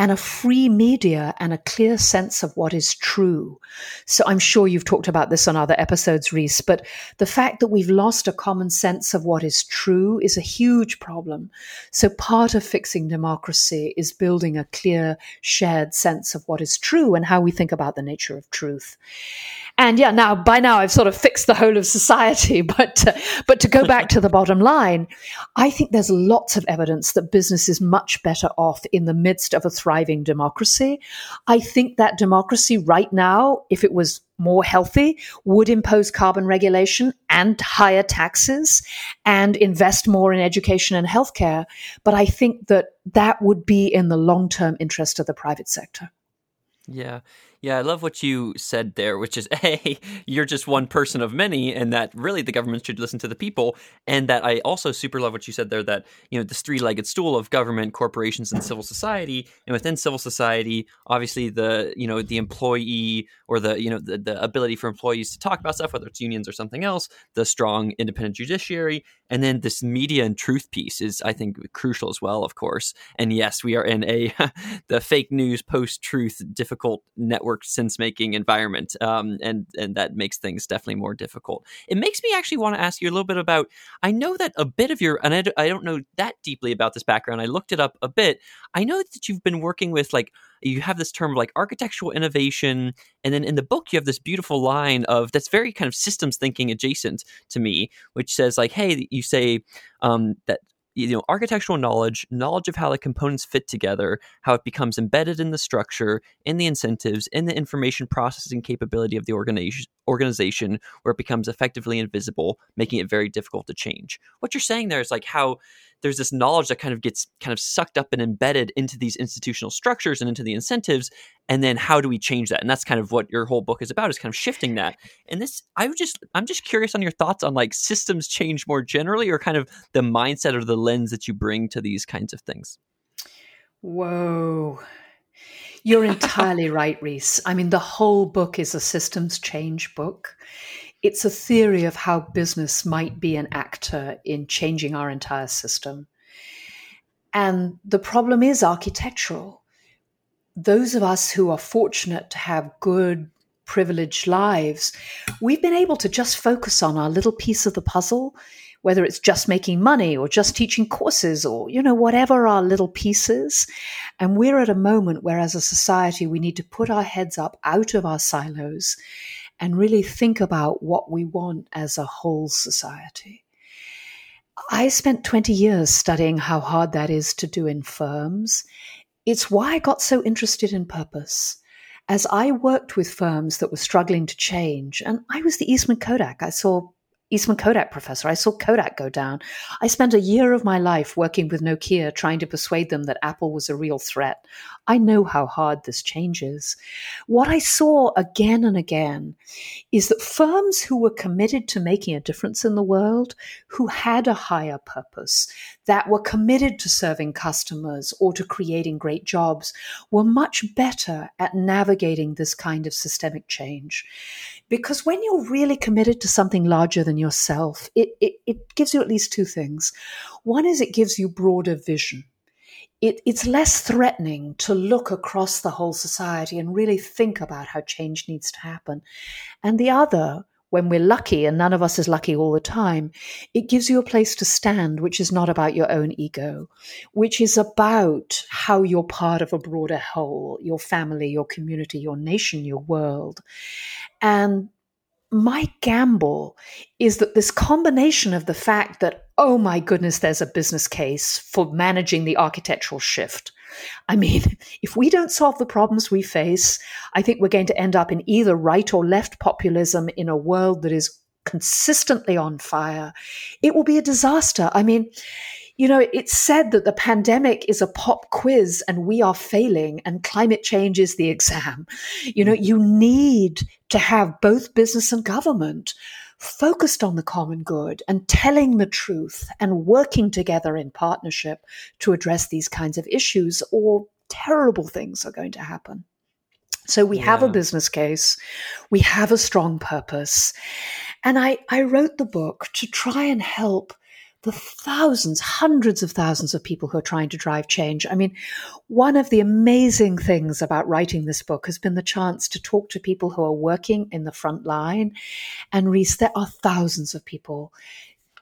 and a free media and a clear sense of what is true. So I'm sure you've talked about this on other episodes, Rhys, but the fact that we've lost a common sense of what is true is a huge problem. So part of fixing democracy is building a clear, shared sense of what is true and how we think about the nature of truth. And yeah, now by now I've sort of fixed the whole of society, but uh, but to go back to the bottom line, I think there's lots of evidence that business is much better off in the midst of a thriving democracy. I think that democracy right now, if it was more healthy, would impose carbon regulation and higher taxes and invest more in education and healthcare. But I think that that would be in the long-term interest of the private sector. Yeah. Yeah, I love what you said there, which is, hey, you're just one person of many, and that really the government should listen to the people. And that I also super love what you said there, that, you know, this three-legged stool of government, corporations, and civil society. And within civil society, obviously the, you know, the employee or the, you know, the, the ability for employees to talk about stuff, whether it's unions or something else, the strong independent judiciary. And then this media and truth piece is, I think, crucial as well, of course. And yes, we are in a the fake news, post-truth, difficult network sense making environment, um, and and that makes things definitely more difficult. It makes me actually want to ask you a little bit about, I know that a bit of your, and I, d- I don't know that deeply about this background, I looked it up a bit, I know that you've been working with, like, you have this term like architectural innovation, and then in the book you have this beautiful line of, that's very kind of systems thinking adjacent to me, which says like, hey, you say um, that you know, architectural knowledge, knowledge of how the components fit together, how it becomes embedded in the structure, in the incentives, in the information processing capability of the organization, organization, where it becomes effectively invisible, making it very difficult to change. What you're saying there is like how there's this knowledge that kind of gets kind of sucked up and embedded into these institutional structures and into the incentives. And then how do we change that? And that's kind of what your whole book is about, is kind of shifting that. And this, I would just, I'm just curious on your thoughts on like systems change more generally, or kind of the mindset or the lens that you bring to these kinds of things. Whoa. You're entirely right, Rhys. I mean, the whole book is a systems change book. It's a theory of how business might be an actor in changing our entire system. And the problem is architectural. Those of us who are fortunate to have good, privileged lives, we've been able to just focus on our little piece of the puzzle, whether it's just making money or just teaching courses or, you know, whatever our little piece is. And we're at a moment where as a society, we need to put our heads up out of our silos and really think about what we want as a whole society. I spent twenty years studying how hard that is to do in firms. It's why I got so interested in purpose. As I worked with firms that were struggling to change, and I was the Eastman Kodak. I saw Eastman Kodak professor. I saw Kodak go down. I spent a year of my life working with Nokia, trying to persuade them that Apple was a real threat. I know how hard this change is. What I saw again and again is that firms who were committed to making a difference in the world, who had a higher purpose, that were committed to serving customers or to creating great jobs, were much better at navigating this kind of systemic change. Because when you're really committed to something larger than yourself, it, it, it gives you at least two things. One is it gives you broader vision. It, it's less threatening to look across the whole society and really think about how change needs to happen. And the other, when we're lucky, and none of us is lucky all the time, it gives you a place to stand, which is not about your own ego, which is about how you're part of a broader whole, your family, your community, your nation, your world. And my gamble is that this combination of the fact that, oh my goodness, there's a business case for managing the architectural shift. I mean, if we don't solve the problems we face, I think we're going to end up in either right or left populism in a world that is consistently on fire. It will be a disaster. I mean, you know, it's said that the pandemic is a pop quiz and we are failing and climate change is the exam. You know, you need to have both business and government focused on the common good and telling the truth and working together in partnership to address these kinds of issues, or terrible things are going to happen. So we yeah. have a business case, we have a strong purpose. And I, I wrote the book to try and help the thousands, hundreds of thousands of people who are trying to drive change. I mean, one of the amazing things about writing this book has been the chance to talk to people who are working in the front line. And Rhys, there are thousands of people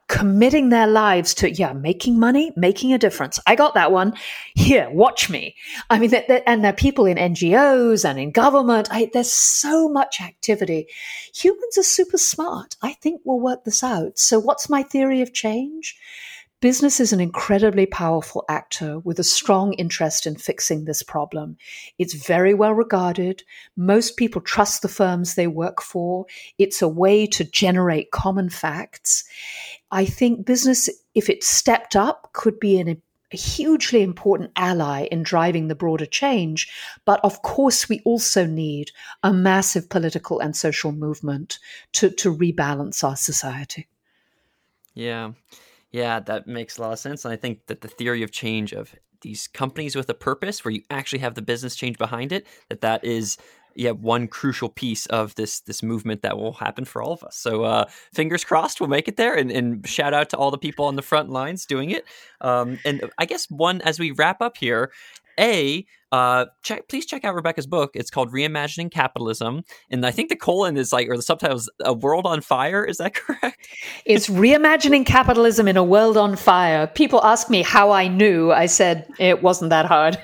committing their lives to, yeah, making money, making a difference. I got that one. Here, watch me. I mean, they're, they're, and there are people in N G Os and in government. I, there's so much activity. Humans are super smart. I think we'll work this out. So what's my theory of change? business is an incredibly powerful actor with a strong interest in fixing this problem. It's very well regarded. Most people trust the firms they work for. It's a way to generate common facts. I think business, if it stepped up, could be an a hugely important ally in driving the broader change. But of course, we also need a massive political and social movement to, to rebalance our society. Yeah, yeah, that makes a lot of sense. And I think that the theory of change of these companies with a purpose where you actually have the business change behind it, that that is yeah, one crucial piece of this this movement that will happen for all of us. So uh, fingers crossed we'll make it there, and, and shout out to all the people on the front lines doing it. Um, and I guess one, as we wrap up here, A, uh, check, please check out Rebecca's book. It's called Reimagining Capitalism. And I think the colon is like, or the subtitle is A World on Fire. Is that correct? It's Reimagining Capitalism in a World on Fire. People ask me how I knew. I said it wasn't that hard.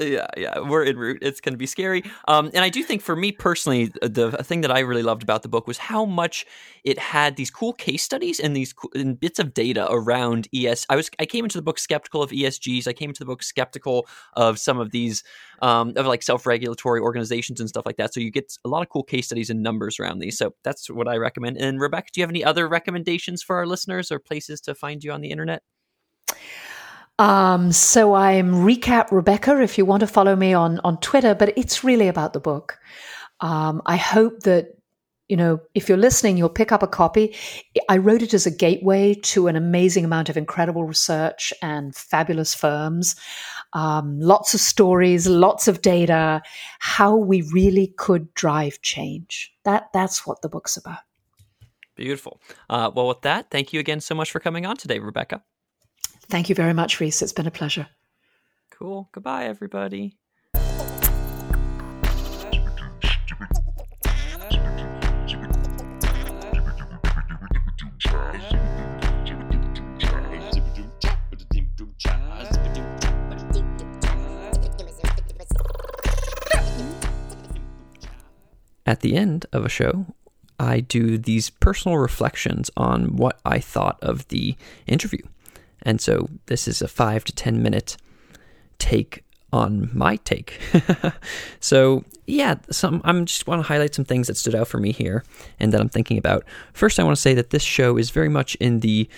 Yeah, yeah, we're in Root. It's going to be scary. Um, and I do think for me personally, the thing that I really loved about the book was how much it had these cool case studies and these co- and bits of data around E S G. I was I came into the book skeptical of E S Gs. I came into the book skeptical of some of these um, of like self-regulatory organizations and stuff like that. So you get a lot of cool case studies and numbers around these. So that's what I recommend. And Rebecca, do you have any other recommendations for our listeners or places to find you on the internet? Um, so I'm Recap Rebecca if you want to follow me on, on Twitter, but it's really about the book. Um, I hope that, you know, if you're listening, you'll pick up a copy. I wrote it as a gateway to an amazing amount of incredible research and fabulous firms. Um, lots of stories, lots of data, how we really could drive change. That, that's what the book's about. Beautiful. Uh, well, with that, thank you again so much for coming on today, Rebecca. Thank you very much, Rhys. It's been a pleasure. Cool. Goodbye, everybody. At the end of a show, I do these personal reflections on what I thought of the interview. And so this is a five to ten minute take on my take. So yeah, some I'm just want to highlight some things that stood out for me here and that I'm thinking about. First, I want to say that this show is very much in the,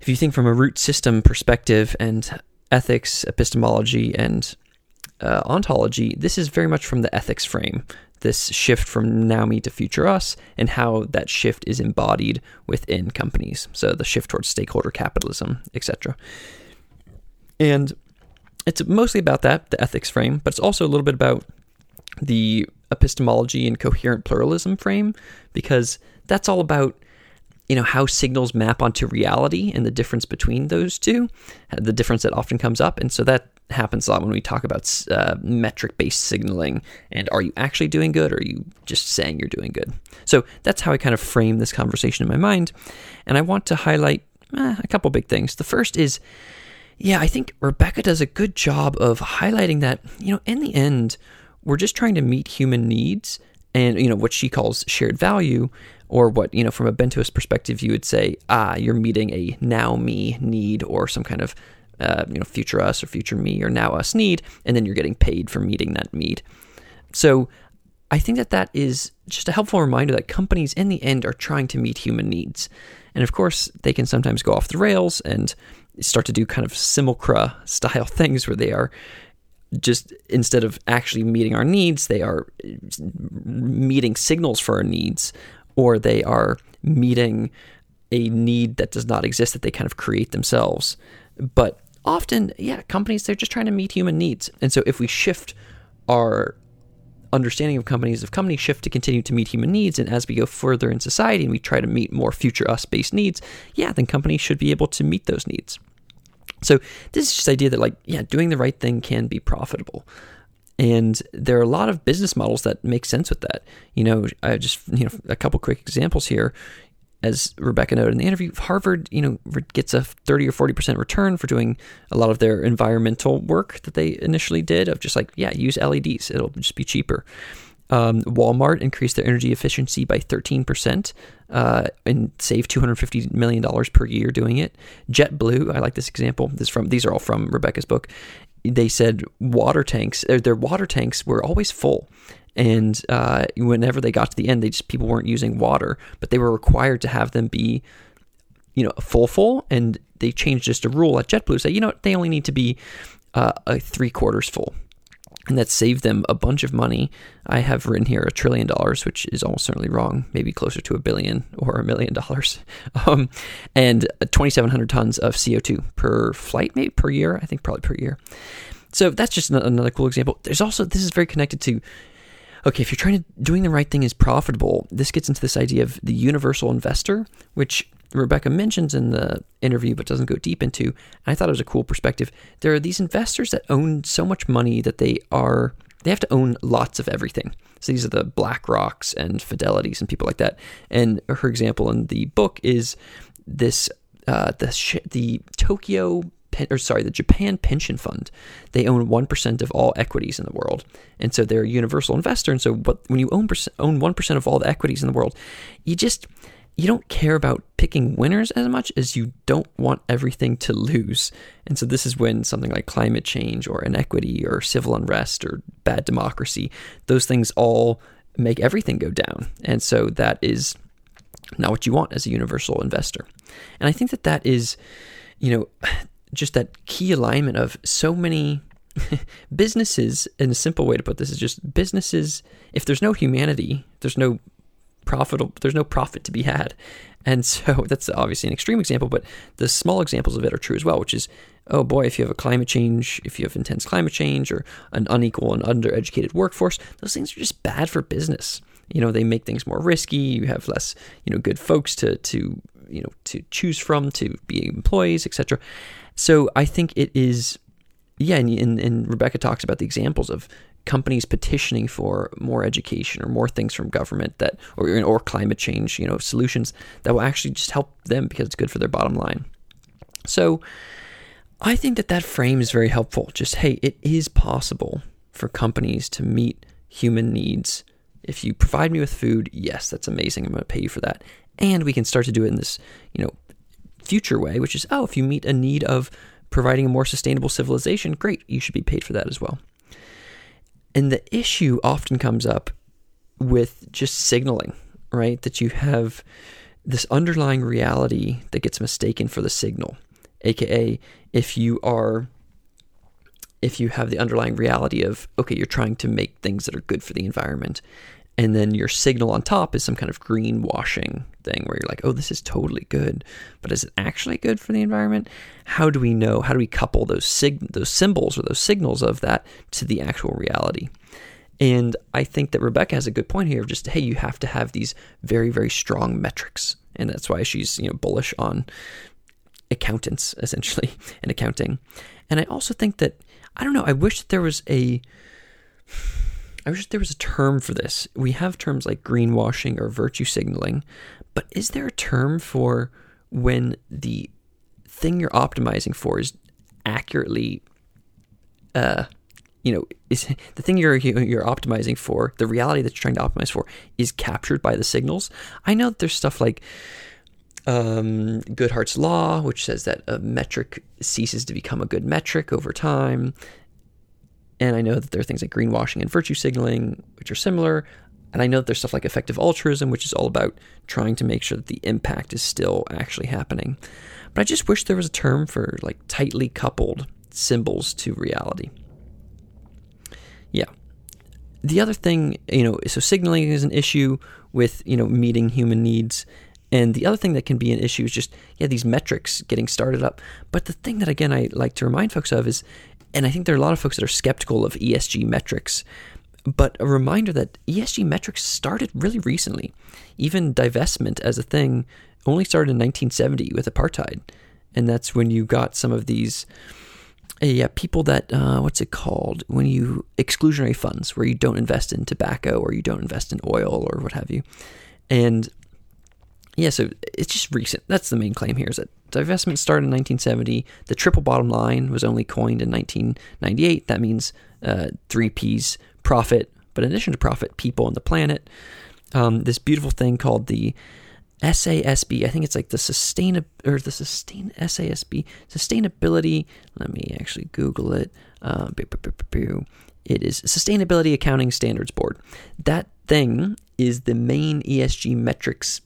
if you think from a root system perspective and ethics, epistemology, and uh, ontology, this is very much from the ethics frame. This shift from now me to future us and how that shift is embodied within companies. So the shift towards stakeholder capitalism, et cetera. And it's mostly about that, the ethics frame, but it's also a little bit about the epistemology and coherent pluralism frame, because that's all about, you know, how signals map onto reality and the difference between those two, the difference that often comes up. And so that happens a lot when we talk about uh, metric-based signaling and are you actually doing good or are you just saying you're doing good? So that's how I kind of frame this conversation in my mind. And I want to highlight eh, a couple big things. The first is, yeah, I think Rebecca does a good job of highlighting that, you know, in the end, we're just trying to meet human needs and, you know, what she calls shared value, or what, you know, from a Bentoist perspective, you would say, ah, you're meeting a now me need or some kind of Uh, you know, future us or future me or now us need, and then you're getting paid for meeting that need. So I think that that is just a helpful reminder that companies in the end are trying to meet human needs. And of course, they can sometimes go off the rails and start to do kind of simulacra style things where they are just, instead of actually meeting our needs, they are meeting signals for our needs, or they are meeting a need that does not exist that they kind of create themselves. But often, yeah, companies, they're just trying to meet human needs. And so if we shift our understanding of companies, if companies shift to continue to meet human needs, and as we go further in society and we try to meet more future us-based needs, yeah, then companies should be able to meet those needs. So this is just the idea that, like, yeah, doing the right thing can be profitable. And there are a lot of business models that make sense with that. You know, I just, you know, a couple quick examples here. As Rebecca noted in the interview, Harvard, you know, gets a thirty or forty percent return for doing a lot of their environmental work that they initially did of just like, yeah, use L E Ds. It'll just be cheaper. Um, Walmart increased their energy efficiency by thirteen percent uh, and saved two hundred fifty million dollars per year doing it. JetBlue, I like this example. This from these are all from Rebecca's book. They said water tanks, their water tanks were always full. And uh, whenever they got to the end, they just people weren't using water, but they were required to have them be, you know, full full. And they changed just a rule at JetBlue, say, you know, they only need to be uh, a three quarters full. And that saved them a bunch of money. I have written here a trillion dollars, which is almost certainly wrong, maybe closer to a billion or a million dollars, um, and twenty-seven hundred tons of C O two per flight, maybe per year. I think probably per year. So that's just another cool example. There's also, this is very connected to, okay, if you're trying to, doing the right thing is profitable, this gets into this idea of the universal investor, which Rebecca mentions in the interview but doesn't go deep into. And I thought it was a cool perspective. There are these investors that own so much money that they are they have to own lots of everything. So these are the Black Rocks and Fidelities and people like that. And her example in the book is this uh, the the Tokyo or sorry the Japan Pension Fund. They own one percent of all equities in the world, and so they're a universal investor. And so what, when you own own one percent of all the equities in the world, you just you don't care about picking winners as much as you don't want everything to lose. And so this is when something like climate change or inequity or civil unrest or bad democracy, those things all make everything go down. And so that is not what you want as a universal investor. And I think that that is, you know, just that key alignment of so many businesses. And a simple way to put this is just businesses, if there's no humanity, there's no profitable there's no profit to be had. And so that's obviously an extreme example, but the small examples of it are true as well, which is, oh boy, if you have a climate change if you have intense climate change or an unequal and undereducated workforce, those things are just bad for business. You know, they make things more risky. You have less, you know, good folks to to you know to choose from to be employees, etc. So I think it is, yeah and, and, and Rebecca talks about the examples of companies petitioning for more education or more things from government that, or or climate change, you know, solutions that will actually just help them because it's good for their bottom line. So I think that that frame is very helpful. Just, hey, it is possible for companies to meet human needs. If you provide me with food, yes, that's amazing. I'm going to pay you for that. And we can start to do it in this, you know, future way, which is, oh, if you meet a need of providing a more sustainable civilization, great, you should be paid for that as well. And the issue often comes up with just signaling, right? That you have this underlying reality that gets mistaken for the signal, aka if you are, if you have the underlying reality of, okay, you're trying to make things that are good for the environment, and then your signal on top is some kind of greenwashing thing where you're like, oh, this is totally good, but is it actually good for the environment? How do we know? How do we couple those sig- those symbols or those signals of that to the actual reality? And I think that Rebecca has a good point here of just, hey, you have to have these very, very strong metrics. And that's why she's, you know, bullish on accountants, essentially, and accounting. And I also think that, I don't know, I wish that there was a... I wish there was a term for this. We have terms like greenwashing or virtue signaling, but is there a term for when the thing you're optimizing for is accurately, uh, you know, is the thing you're you're optimizing for, the reality that you're trying to optimize for, is captured by the signals? I know that there's stuff like um, Goodhart's Law, which says that a metric ceases to become a good metric over time. And I know that there are things like greenwashing and virtue signaling, which are similar. And I know that there's stuff like effective altruism, which is all about trying to make sure that the impact is still actually happening. But I just wish there was a term for like tightly coupled symbols to reality. Yeah. The other thing, you know, so signaling is an issue with, you know, meeting human needs. And the other thing that can be an issue is just, yeah, these metrics getting started up. But the thing that, again, I like to remind folks of is, and I think there are a lot of folks that are skeptical of E S G metrics, but a reminder that E S G metrics started really recently. Even divestment as a thing only started in nineteen seventy with apartheid. And that's when you got some of these yeah, people that, uh, what's it called? When you, exclusionary funds, where you don't invest in tobacco or you don't invest in oil or what have you. And yeah, so it's just recent. That's the main claim here, is that divestment started in nineteen seventy. The triple bottom line was only coined in nineteen ninety-eight. That means uh, three P's: profit, But in addition to profit, people and the planet, um, this beautiful thing called the S A S B. I think it's like the sustain or the sustain S A S B sustainability. Let me actually Google it. Uh, it is Sustainability Accounting Standards Board. That thing is the main E S G metrics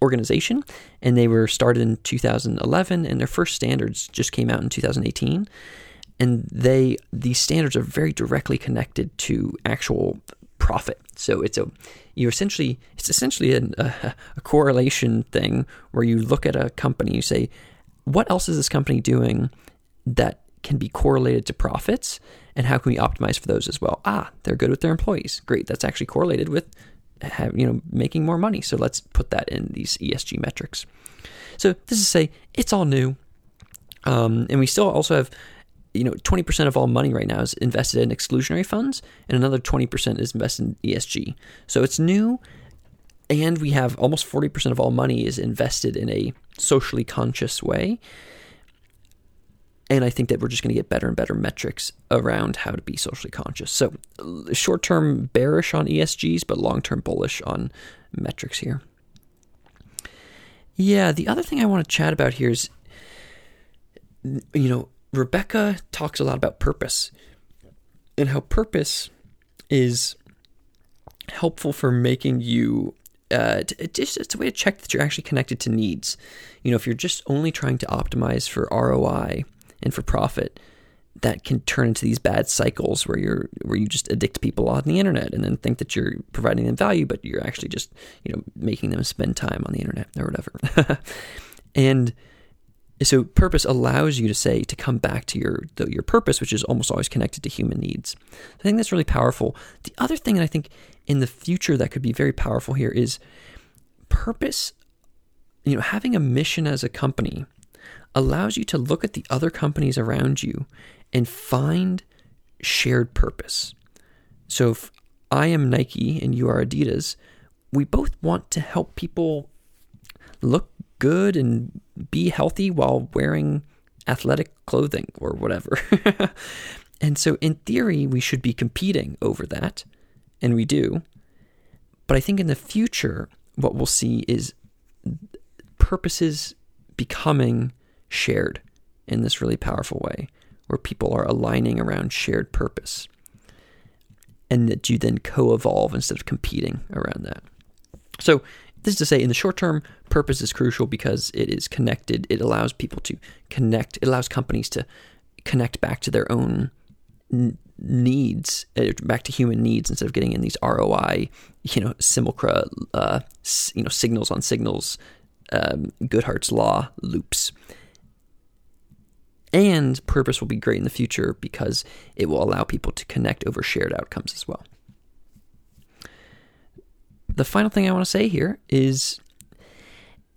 organization, and they were started in two thousand eleven, and their first standards just came out in two thousand eighteen. And they these standards are very directly connected to actual profit. So it's a you essentially it's essentially an, a, a correlation thing where you look at a company, you say, what else is this company doing that can be correlated to profits, and how can we optimize for those as well? Ah, they're good with their employees. Great, that's actually correlated with have, you know making more money. So let's put that in these E S G metrics. So this is to say it's all new, um, and we still also have. You know, twenty percent of all money right now is invested in exclusionary funds, and another twenty percent is invested in E S G. So it's new, and we have almost forty percent of all money is invested in a socially conscious way. And I think that we're just going to get better and better metrics around how to be socially conscious. So short-term bearish on E S Gs, but long-term bullish on metrics here. Yeah, the other thing I want to chat about here is, you know, Rebecca talks a lot about purpose and how purpose is helpful for making you, uh, t- it's, it's a way to check that you're actually connected to needs. You know, if you're just only trying to optimize for R O I and for profit, that can turn into these bad cycles where you're, where you just addict people on the internet and then think that you're providing them value, but you're actually just, you know, making them spend time on the internet or whatever. And so purpose allows you to say, to come back to your your purpose, which is almost always connected to human needs. I think that's really powerful. The other thing that I think in the future that could be very powerful here is purpose, you know, having a mission as a company allows you to look at the other companies around you and find shared purpose. So if I am Nike and you are Adidas, we both want to help people look good and be healthy while wearing athletic clothing or whatever. And so in theory, we should be competing over that, and we do. But I think in the future, what we'll see is purposes becoming shared in this really powerful way, where people are aligning around shared purpose, and that you then co-evolve instead of competing around that. So this is to say, in the short term, purpose is crucial because it is connected. It allows people to connect. It allows companies to connect back to their own needs, back to human needs, instead of getting in these R O I, you know, simulacra, uh, you know, signals on signals, um, Goodhart's law loops. And purpose will be great in the future because it will allow people to connect over shared outcomes as well. The final thing I want to say here is,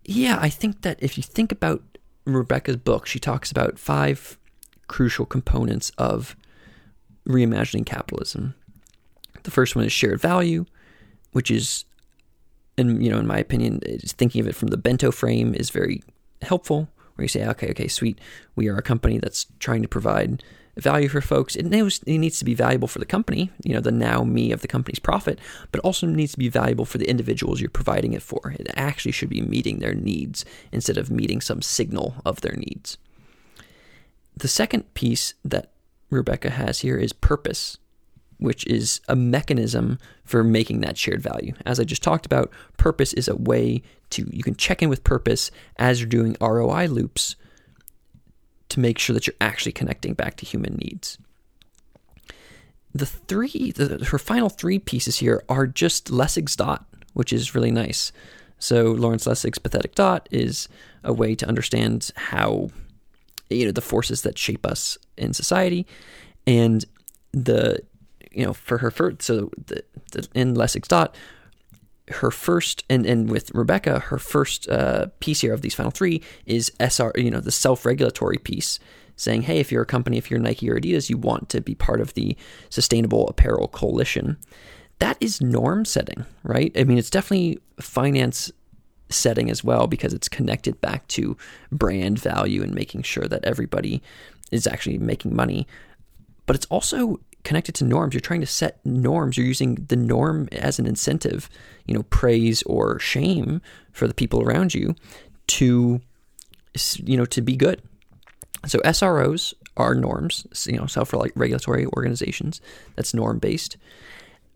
yeah, I think that if you think about Rebecca's book, she talks about five crucial components of reimagining capitalism. The first one is shared value, which is, and you know, in my opinion, is thinking of it from the bento frame is very helpful, where you say, okay, okay, sweet, we are a company that's trying to provide value for folks. It knows it needs to be valuable for the company, you know, the now me of the company's profit, but also needs to be valuable for the individuals you're providing it for. It actually should be meeting their needs instead of meeting some signal of their needs. The second piece that Rebecca has here is purpose, which is a mechanism for making that shared value. As I just talked about, purpose is a way to, you can check in with purpose as you're doing R O I loops to make sure that you're actually connecting back to human needs. The three, the, her final three pieces here are just Lessig's dot, which is really nice. So Lawrence Lessig's pathetic dot is a way to understand how, you know, the forces that shape us in society. And the, you know, for her first, so the, the, in Lessig's dot, her first, and, and with Rebecca, her first uh, piece here of these final three is S R, you know, the self-regulatory piece, saying, hey, if you're a company, if you're Nike or Adidas, you want to be part of the Sustainable Apparel Coalition. That is norm setting, right? I mean, it's definitely finance setting as well, because it's connected back to brand value and making sure that everybody is actually making money. But it's also connected to norms. You're trying to set norms. You're using the norm as an incentive, you know, praise or shame for the people around you to, you know, to be good. So S R Os are norms, you know, self-regulatory organizations. That's norm-based.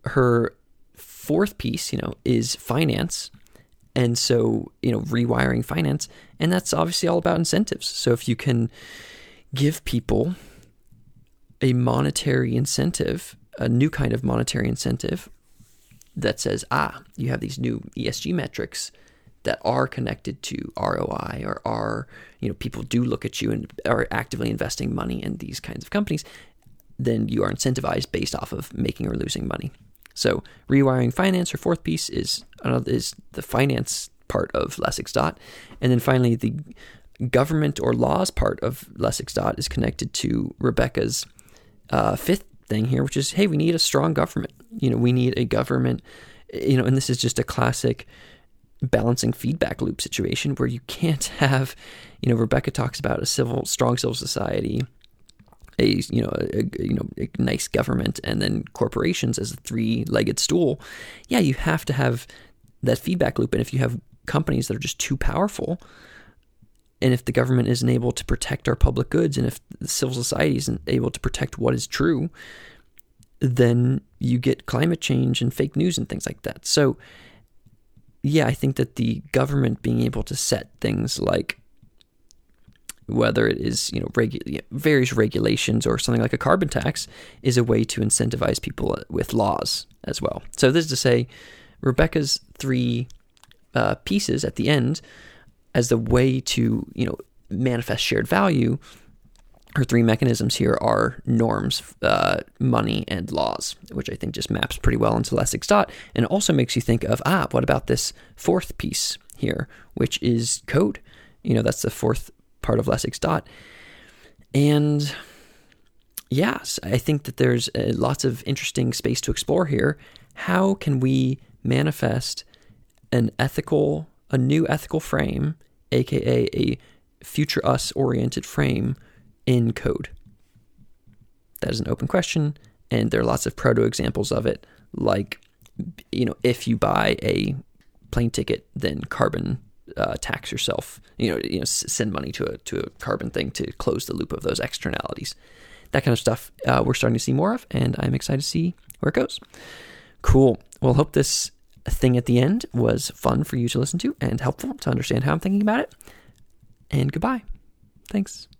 Her fourth piece, you know, is finance. And so, you know, rewiring finance. And that's obviously all about incentives. So if you can give people a monetary incentive, a new kind of monetary incentive that says, ah, you have these new E S G metrics that are connected to R O I or are, you know, people do look at you and are actively investing money in these kinds of companies, then you are incentivized based off of making or losing money. So rewiring finance, or fourth piece, is another, is the finance part of Lessig's dot. And then finally, the government or laws part of Lessig's dot is connected to Rebecca's uh, fifth thing here, which is, hey, we need a strong government. You know, we need a government, you know, and this is just a classic balancing feedback loop situation where you can't have, you know, Rebecca talks about a civil, strong civil society, a, you know, a, you know, a nice government, and then corporations as a three-legged stool. Yeah, you have to have that feedback loop. And if you have companies that are just too powerful, and if the government isn't able to protect our public goods, and if the civil society isn't able to protect what is true, then you get climate change and fake news and things like that. So yeah, I think that the government being able to set things like, whether it is, you know, regu- various regulations or something like a carbon tax, is a way to incentivize people with laws as well. So this is to say, Rebecca's three uh, pieces at the end, as the way to, you know, manifest shared value, her three mechanisms here are norms, uh, money, and laws, which I think just maps pretty well into Lessig's dot, and also makes you think of, ah, what about this fourth piece here, which is code? You know, that's the fourth part of Lessig's dot. And yes, I think that there's uh, lots of interesting space to explore here. How can we manifest an ethical, a new ethical frame, aka a future us-oriented frame, in code? That is an open question, and there are lots of proto examples of it, like, you know, if you buy a plane ticket, then carbon uh, tax yourself, you know, you know, send money to a to a carbon thing to close the loop of those externalities. That kind of stuff uh, we're starting to see more of, and I'm excited to see where it goes. Cool. Well, hope this thing at the end was fun for you to listen to and helpful to understand how I'm thinking about it. And goodbye. Thanks.